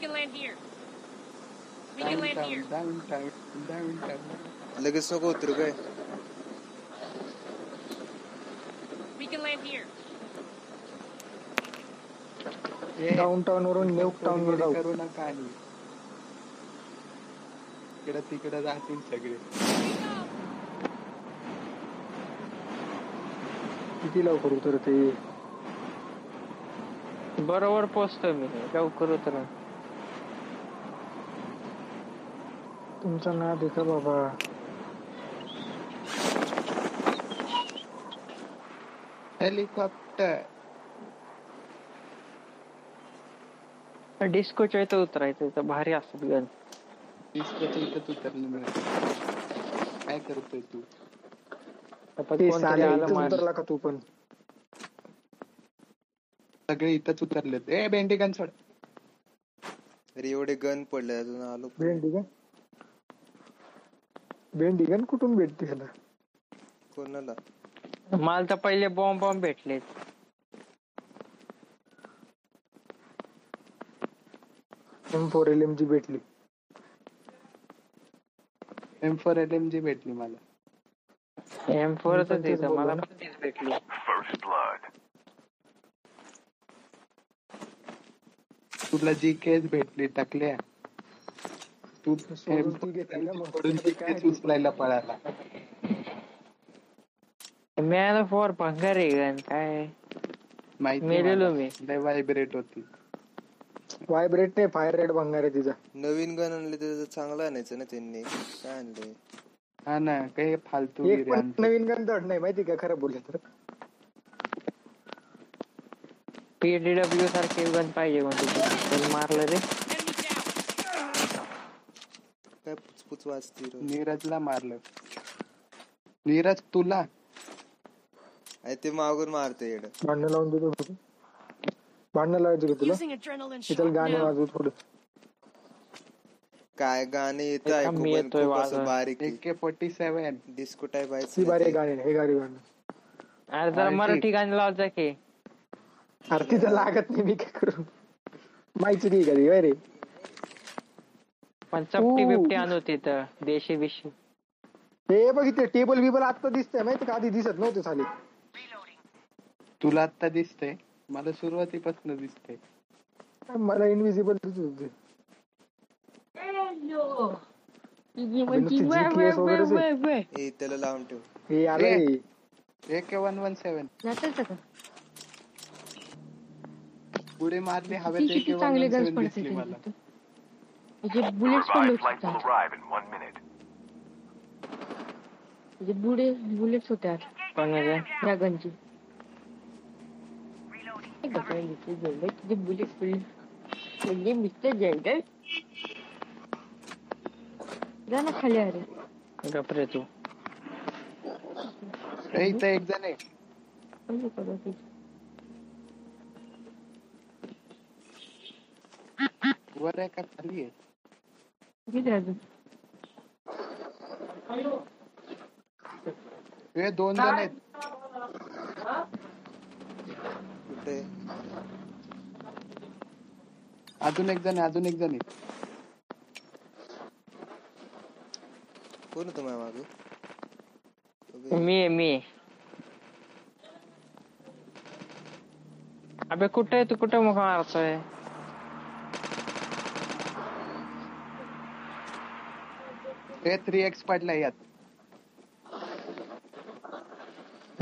can land here. We can land here. Down. Look, it's not go through, guy. We can land here. Downtown or nuke town वर करू नका आणि इकडे तिकडे जातील सगळे किती लवकर उतरते बरोबर पोहोचतो मी लवकर उतरा तुमचं नाव देखा बाबा हेलिकॉप्टर डिस्कोच्या इथं उतरायचं इथं भारी असत गण डिस्कोच्या इथं उतरलं मिळालं काय करतोय तू उतरला का तू पण सगळे इथंच उतरले ए भेंडी गण सोड अरे एवढे गण पडले अजून आलो भेंडी गण कुठून भेटते ह्याला कोणाला मला तर पहिले बॉम्ब भेटलेत M4 LMG भेटली M4 LMG भेटली मला M4 तर देत मला तीच भेटली First Blood तुला जी केस भेटली टाकल्या तू M4 घेतला म्हणून ती काय उचलायला पळाला मला 4 भंगार आहे गन काय माहिती मेलेलो मी लय व्हायब्रेट होती व्हायब्रेट नाही फायर रेट भंगार आहे तिचा नवीन गन आणले त्याचं चांगलं आणायचं ना त्यांनी काय आणले हा ना काही फालतू नवीन गन धड नाही माहिती का खरं बोलले तर PDW सारखे गन पाहिजे म्हणते मारलं रे काय पुचपुच वाजती नीरजला मारलं नीरज तुला ते मागून मारते येड भांडण लावून देतो भांडण लावायचं का तुला त्याला गाणे वाजवू थोडं काय गाणे येत आहे बारीक AK47 डिस्को टाईप आहे ती बारीक गाणे हे गाडी गाणं अरे जरा मराठी गाणे लावत जा की अरे तिथं लागत नाही मी काय करू माहिती नाही गाडी वय रे पण चपटी बिपटी आणू तिथं देशी विशी हे बघ इथे टेबल बिबल आत्ता दिसतंय माहिती का आधी दिसत नव्हते साली तुला आत्ता दिसतंय मला सुरुवातीपासून दिसते मला इनविजिबल दिसत होते त्याला लावून ठेव AK117 पुढे मारले हवेत AK117 दिसले मला बुलेट्स होत्या त्या गनची हे 2 जण आहेत अजून एक जण कोण तुम्ही मागे मी अबे कुठे तू कुठे मुख मारतोय हे 3x पडला यात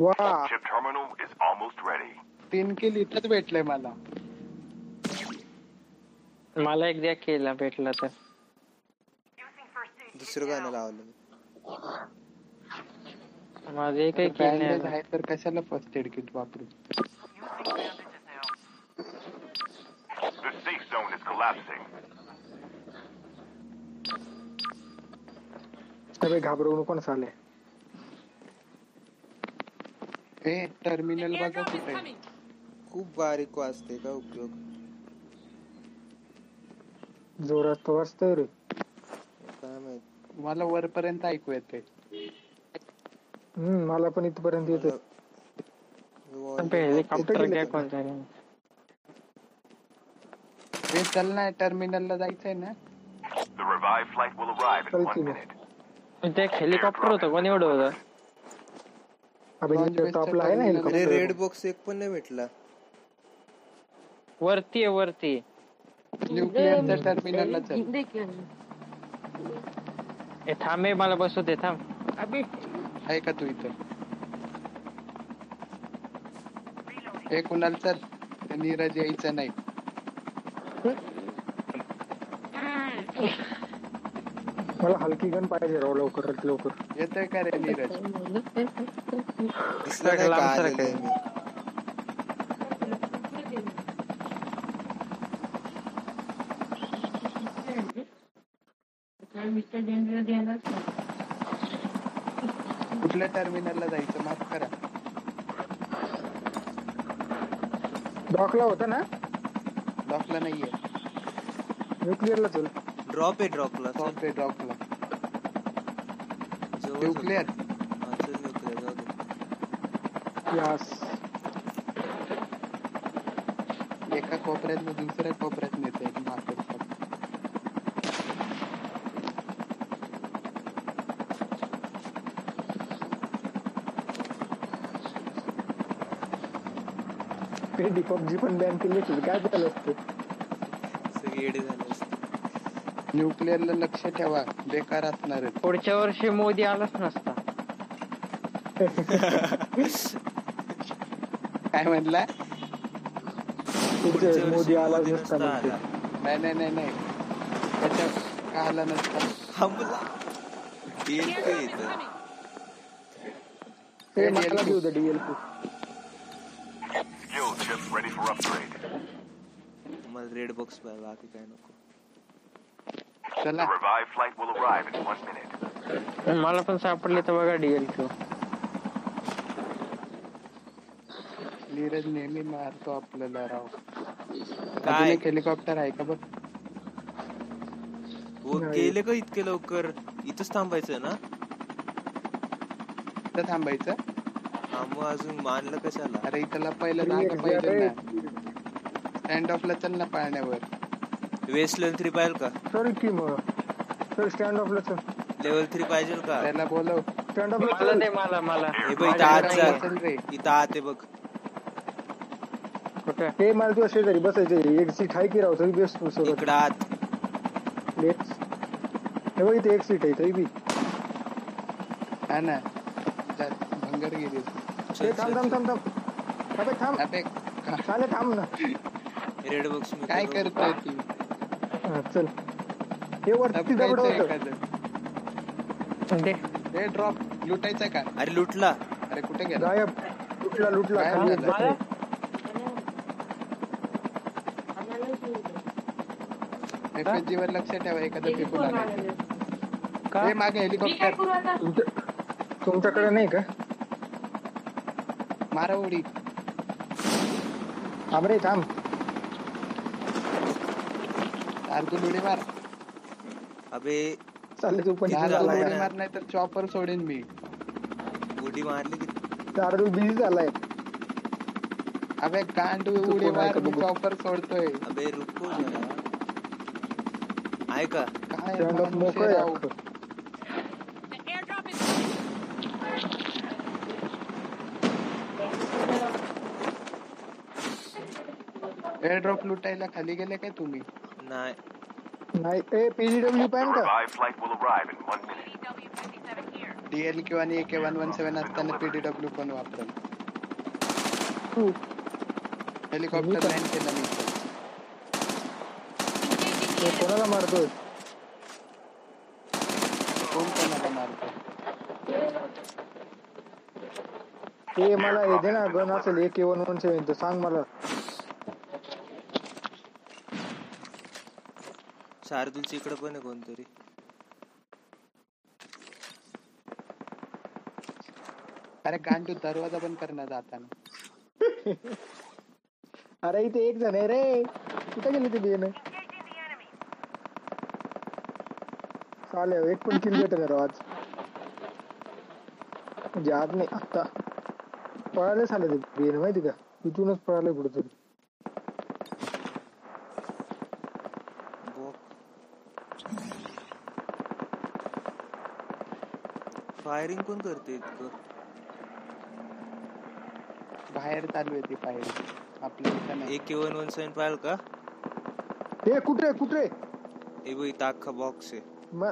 वा terminal is almost ready 3 kill इथंच भेटलंय मला मला एक द्या केला भेटला तर दुसरं गाणं लावलं माझं एकही किल नाही तर कशाला फर्स्ट एड किट वापरू अबे घाबरवून कोण चालले हे टर्मिनल बघा कुठे खूप बारीक वाजते का उपयोग जोरात तो वाजतोय रे काय माहित मला वरपर्यंत ऐकू येते मला पण इथपर्यंत येते हे चल ना टर्मिनलला जायचंय ना. The revived flight will arrive in 1 minute. ते हेलिकॉप्टर होतं कोणी एवढं होतं अबे टॉपला आहे ना हेलिकॉप्टर. अरे रेड बॉक्स एक पण नाही भेटला. वरती आहे वरती न्यूक्लिअरच्या टर्मिनलला चल. ए थांबे मला बसू दे थांब. अबे आहे का तू इथं. ए कुणाल चल नीरज यायचं नाही. मला हलकी गन पाहिजे राव लवकर लवकर. येतोय का रे नीरज. कुठल्या टर्मिनलला जायचं माफ करा. डॉकला होता ना. डॉकला नाहीये न्यूक्लिअरला चल. ड्रॉप आहे ड्रॉपला. ड्रॉप आहे ड्रॉपला. Nuclear yes. एका कोपऱ्यात मी दुसऱ्या कोपऱ्यात नेते मार्केट. पेडी पबजी पण बॅन केली तुझं काय झालं असतं. सगळी एडी झाली असते. न्यूक्लिअरला लक्ष ठेवा बेकार असणार आहे. पुढच्या वर्षी मोदी आलाच नसता. काय म्हणला. मोदी आला नसता. नाही नाही नाही नाही त्याच्या का आला नसता. थांबला डीएलपी मला देऊ द DLP. Just ready for upgrade. Mal red box पे बाकी काय नको. चला revive flight will arrive in 1 minute. मला पण सापडले तर बघा DLQ. नीरज नेहमी मारतो आपल्याला राव. काय हेलिकॉप्टर आहे का बघ. वो गेले का इतके लवकर. इथंच थांबायचं ना. तर थांबायचं अजून मानलं कशाला. अरे त्याला पहिलं नाटक पाहिजे ना. स्टँड ऑफला चल ना पाळण्यावर. वेस्ट लेवल 3 पाहिजे का. चल की मग चल स्टँड ऑफला चल. लेवल 3 पाहिजे का त्याला बोलव. स्टँड ऑफला चल. नाही मला मला ए भाई तात चल रे इथं आते बघ. कुठे ते मला तू शेजारी बसायचे. एक सीट आहे की राव तरी बेस्ट सोबत इकडे आत. हे बघ इथे एक सीट आहे तरी बी हा ना. भंगर गेली काय करतोय तू. चल हे वरती दगड होतं. हे ड्रॉप लुटायचा का. अरे लुटला. अरे कुठे गेला. लुटला लुटला. FSG वर लक्ष ठेवा एखादा पिकून आला. मागे हेलिकॉप्टर तुमच्याकडे नाही का. मारा उडी. थांब रे थांब. अर्धून उडी मार. अबे चालले तू पण उडी मार नाही तर चॉपर सोडेन मी. उडी मारली की अर्धून बिझी झालाय. अबे कांड उडी मार मी चॉपर सोडतोय. अबे रुको जरा ऐका. काय एअरड्रॉप लुटायला खाली गेले काय तुम्ही. नाही नाही ए पीडब्ल्यू पॅन का. डीएलक्यू आणि AK117 असताना पीडब्ल्यू पण वापरल. हेलिकॉप्टर लँड केला मी. कोणाला मारतो. कोण कोणाला मारतो. ए मला हे दे ना गन असेल AK117 सांग मला. शार्दूलच्या इकडे पण आहे कोणतरी. अरे गांडू दरवाजा बंद करण्यात जाताना. अरे इथे एक जण आहे रे. कुठे गेले ते बियाणे. चालेल एक पण किल भेटत राव आज. म्हणजे आज नाही आत्ता पळाले झाले ते बियाणे माहिती का. तिथूनच पळाले कुठेतरी. फायरिंग कोण करते इतकं? बाहेर चालू आहे ती फायरिंग आपल्या AK117 पाहिलं का? हे कुठे कुठे ए भाई ताखा बॉक्स आहे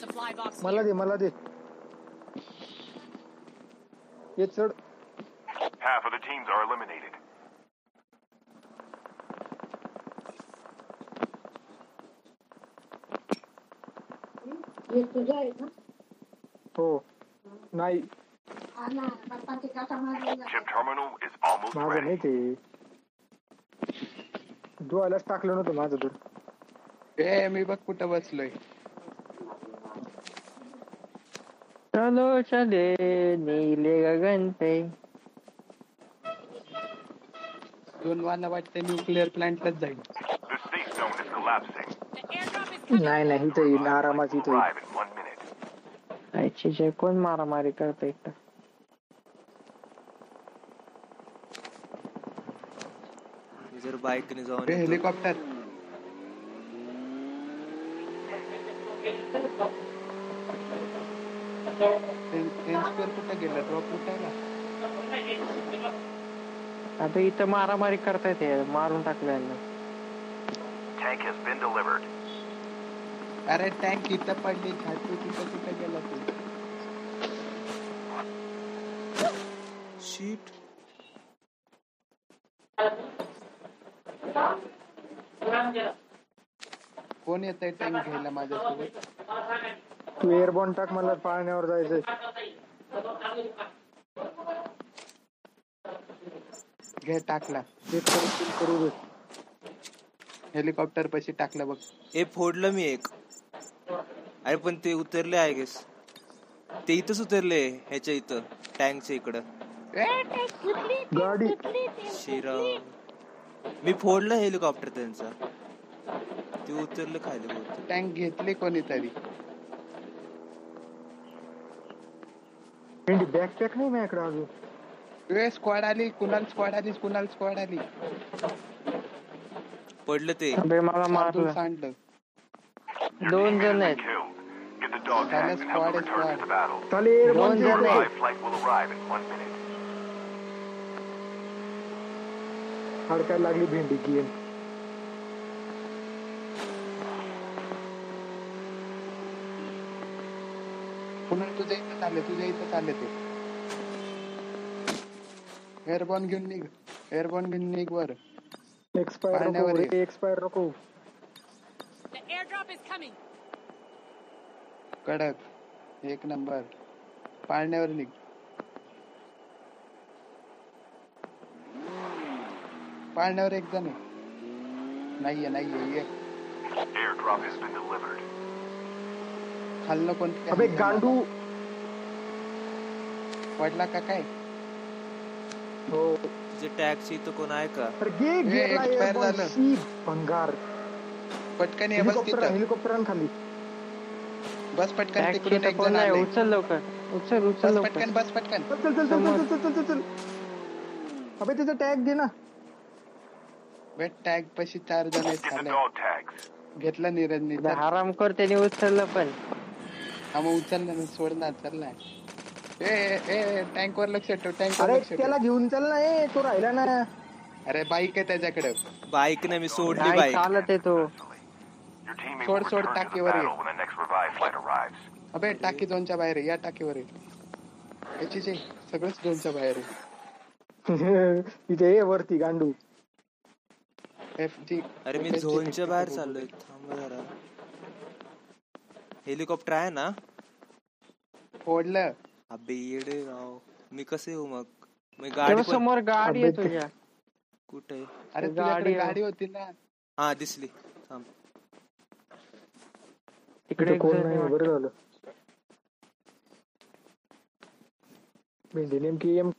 सप्लाय बॉक्स, मला दे ये चढ. Half of the teams are eliminated. ये तुझा आहे ना? हो नाही आना पप्पा ते काटा मारले. Terminal is almost ready. माझं नाही ते डोळ्यालाच टाकलं नव्हतं माझं दूर. ए मी बघ कुठं बसलोय. चलो चले नीले गगन पे दोन वाना वाटते न्यूक्लिअर प्लांटलाच जाईल. The safe zone is collapsing. नाही नाही इथे आरामात इथे आयची जे कोण मारामारी करत एकटा. जर बाईकने जाऊन हेलिकॉप्टर एन्सर कुठे गेला ड्रॉप कुठेला आता इथे मारामारी करतायत हे मारून टाकले यांना. Tank has been delivered. अरे टँक इथं पडली झाडू तिथं कुठं गेला तू शीट. कोण येत आहे टँक घ्यायला माझ्यासोबत? तू एअरबॉन टाक मला पाण्यावर जायचंय. घे टाकला करू हेलिकॉप्टर पशी टाकला बघ. हे फोडलं मी एक. अरे पण ते उतरले आय गेस ते इथंच उतरले ह्याच्या इथं टँकच्या इकडं गाडी शिरम. मी फोडलं हेलिकॉप्टर त्यांचा ते उतरलं खाली. टँक घेतले कोणीतरी. बॅकपॅक नाही माझ्याकडे अजून. स्क्वॉड आली कुणाल स्क्वॉड आली कुणाल स्क्वॉड आली पडलं ते मला मारून सांडलं. दोन जण आहेत. हडकायला लागली भेंडी की पुन्हा तुझ्या इथं चालले तुझ्या इथं चालले ते. एअरबॉन घेऊन निघ एअरबॉन घेऊन निघ वर. एक्सपायर नको कडक एक नंबर पाळण्यावर निघ. पाळण्यावर एक जण नाहीये नाहीये. खाल्लं कोणते गांडू पडला का काय? हो जे टॅक्सी तो कोण आहे का? एक्सपायर झालं भंगार. पटकन ये बस तिथं हेलिकॉप्टरन खाली बस पटकन तिकडून एक जण आले. उचल लवकर उचल उचल लवकर पटकन बस पटकन चल चल चल चल चल चल. अबे त्याचा टॅग दे ना. वेट टॅग पशी चार जण आहेत. घेतला नीरज नीरज आराम कर त्याने उचललं पण. हा मग उचलला ना सोड ना चल ना. ए ए टँक वर लक्ष ठेव टँक. अरे त्याला घेऊन चल ना. ए तो राहिला ना. अरे बाईक आहे त्याच्याकडे. बाईक नाही मी सोडली बाईक चालत आहे तो. सोड सोड टाकीवर ये. अबे टाकी दोनच्या बाहेर या टाकीवर याची जे सगळंच दोनच्या बाहेर तिथे ये वरती गांडू. अरे मी झोनच्या बाहेर चाललोय थांब जरा. हेलिकॉप्टर आहे ना फोडलं. अबे येडे राव मी कसे येऊ मग मी गाडी समोर गाडी आहे तुझ्या कुठे? अरे गाडी गाडी होती ना. हा दिसली थांब तिकडे कोण नाही बरं झालं. मेंडेनेम की एम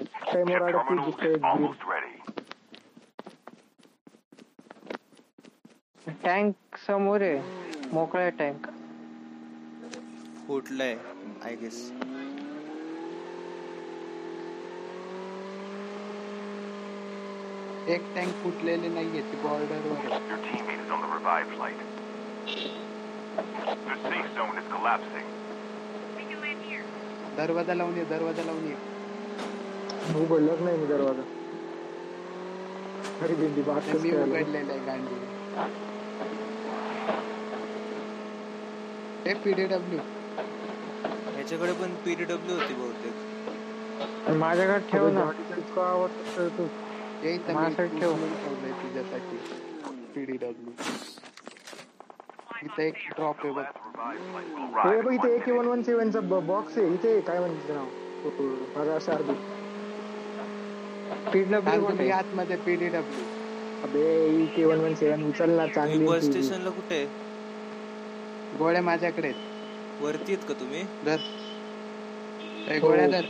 टाइमर अडकली दिसते. टँक समोर आहे मोकळा टँक फुटलाय आय गेस. एक टँक फुटलेले नाहीये ते बॉर्डरवर. The safe zone is collapsing. दरवाजा लावून ये, दरवाजा लावून ये. मी बोललोच नाही मी दरवाजा. अरे बिंदी बात मी उघडलेला आहे गांधी. हे पीडब्ल्यू ह्याच्याकडे पण पीडब्ल्यू होती बहुतेक. माझ्याकडे ठेव ना, तुला आवडत तर तू येई माझ्याकडे ठेव. मी ठेवलंय तुझ्यासाठी पीडब्ल्यू. इथे एक ड्रॉप आहे बघ. हे बघ इथे AK117 चा बॉक्स आहे इथे. काय म्हणते नाव माझा शार्दू पीडब्ल्यू आतमध्ये पीडब्ल्यू. अबे AK117 उचलला चांगली. बस स्टेशनला कुठे गोळे? माझ्याकडे वरती आहेत का तुम्ही? धर काय गोळ्या धर.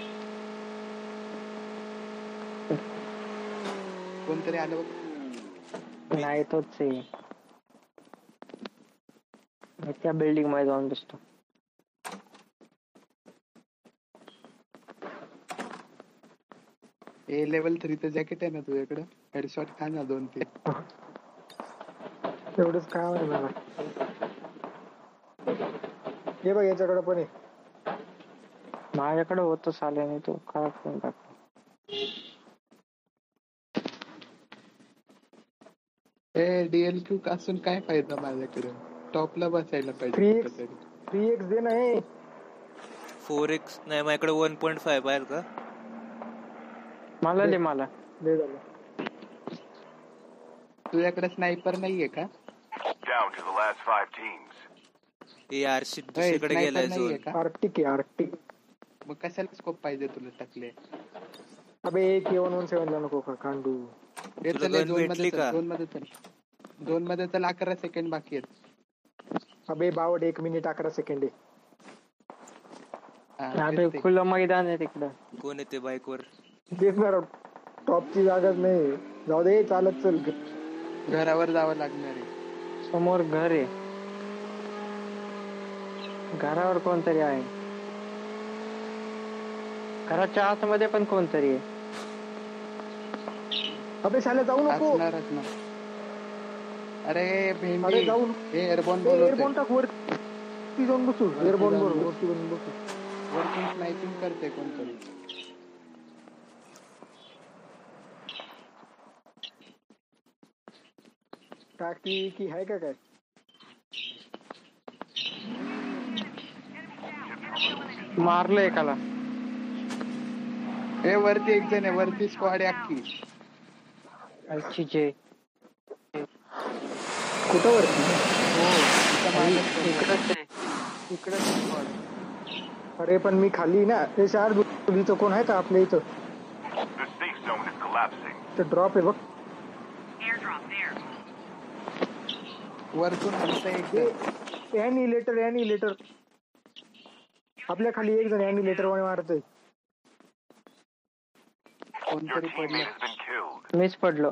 कोणतरी आलं बघ. नाही तोच आहे त्या बिल्डिंग मध्ये जाऊन बसतो. ए Level 3 चं जॅकेट आहे ना तुझ्याकडे? हेडशॉट खा ना 2-3 तेवढंच खा ना. हे बघ याच्याकडे पण आहे. माझ्याकडे होत साल्याने तो खराब करून टाकतो. हे DLQ असून काय फायदा? माझ्याकडे टॉपला बसायला पाहिजे. 3x दे नाही 4x नाही माझ्याकडे. 1.5 आहे का? मला दे, मला दे. झालं. तुझ्याकडे स्नायपर नाहीये का? Down to the last 5 teams. यार सिद्धीकडे गेलाय झोन. आर्टिक आहे आर्टिक. मग कशाला स्कोप पाहिजे तुला टाकले? अबे AK117 ला नको का कांडू. हे चले झोन मध्ये चल. 11 सेकंद बाकी आहेत. अबे बावड 1 मिनिट 11 सेकंद आहे. अबे खुलं मैदान आहे तिकडे. कोण येते बाईक वर? दिसणार टॉपची जागाच नाही. जाऊ दे चालत चल. घरावर जावं लागणार आहे. समोर घर आहे. घरावर कोणतरी आहे. घराच्या आतमध्ये पण कोणतरी आहे. अबे साले जाऊ नको. अरे भेंडी जाऊ. हे एअरबॉन टाक वर. ती जाऊन बसू एअरबॉन बरोबर वरती जाऊन बसू. वरती स्नायपिंग करते कोणतरी. टाकी की आहे का काय? मारलं एकाला. हे वरती एक जण आहे. वरती स्क्वॉड अख्खी जे कुठं वरती इकडे. अरे पण मी खाली ना. ते चार दुसरीचं कोण आहे का आपल्या इथं? ते ड्रॉप आहे बघ वरतून. ॲनिलेटर आपल्या खाली एक जण ॲनिलेटर वाणी मारतोय. कोणतरी पडलं. मीच पडलो.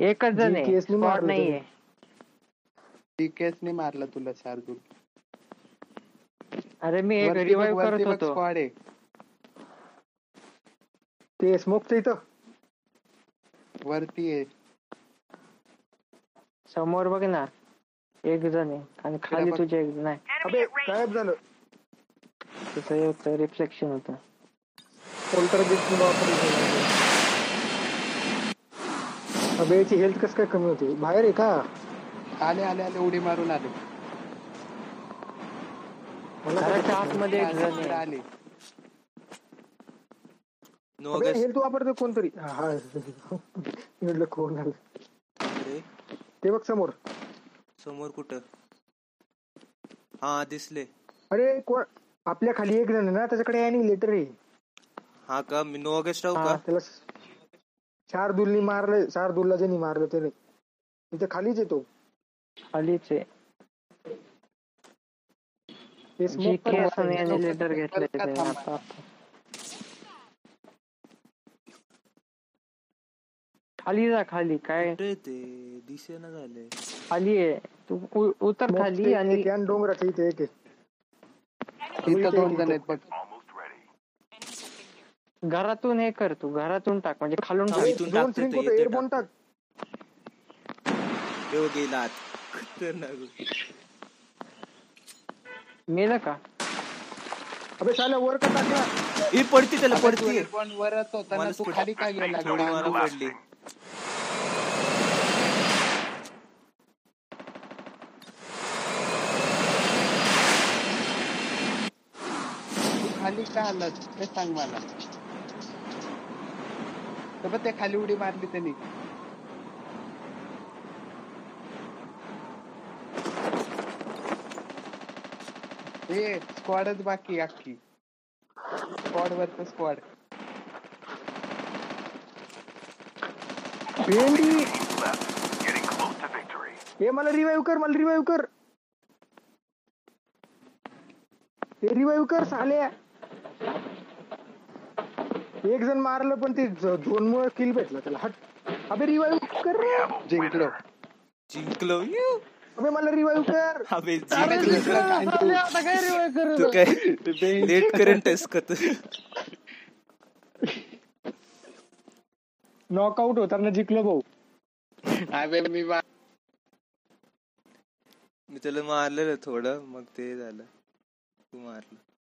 एकच जण आहे स्पॉट नाहीये. DKS ने मारलं तुला शार्दूल. अरे मी एक रिवाइव करत होतो. स्क्वॉड आहे ते स्मोकचं इथं वरती आहे. समोर बघ ना एक जण आहे आणि खाली तुझे एक जण आहे. अबे गायब झालं. रिफ्लेक्शन होता. अबेची हेल्थ कस काय कमी होती? बाहेर आहे का? आले आले आले उडी मारून आले. घराच्या आतमध्ये आले. हेल्थ वापरतो कोणतरी. हा म्हटलं कोण आलं ते बघ समोर. समोर कुठं? हा दिसले. अरे कोण आपल्या खाली एक जण ना त्याच्याकडे ॲनिलेटर आहे. हा का? मी नोगेस्ट राहू का? त्याला शार्दूलनी मारले. शार्दूलला ज्यांनी मारलं त्याने इथे खालीच येतो. खालीच आहे. ॲनिलेटर घेतलं. खाली जा खाली. काय ते दिसेना झाले. खाली आहे तू उतर खाली. आणि डोंगराच्या इथे एक आहे. इथं 2 जण आहेत बघ. घरातून हे कर तू. घरातून टाक म्हणजे खालून टाक. मेलं का? अबे साला वर का टाकला? ही पडती त्याला पडती पण वरच होता ना तू खाली काय गेला थोडी वर पडली तू खाली का आला ते सांग मला. तर ते खाली उडी मारली त्यांनी ए स्क्वॉडच बाकी अख्खी स्क्वॉड वरच स्क्वॉड हे मला रिवाइव्ह कर मला रिवाइव्ह कर ते रिवाइव्ह कर साल्या एक जण मारलं पण ते दोन मुळे किल भेटला त्याला हट अबे रिवाइव्ह कर रे जिंकलो जिंकलो अबे मला रिवाइव कर अबे आता काय रिवाइव कर तू काय लेट करंट टेस्ट करतो नॉकआउट होता ना जिंकलो भाऊ अबे मी त्याला मारलेलं थोडं मग ते झालं तू मारलं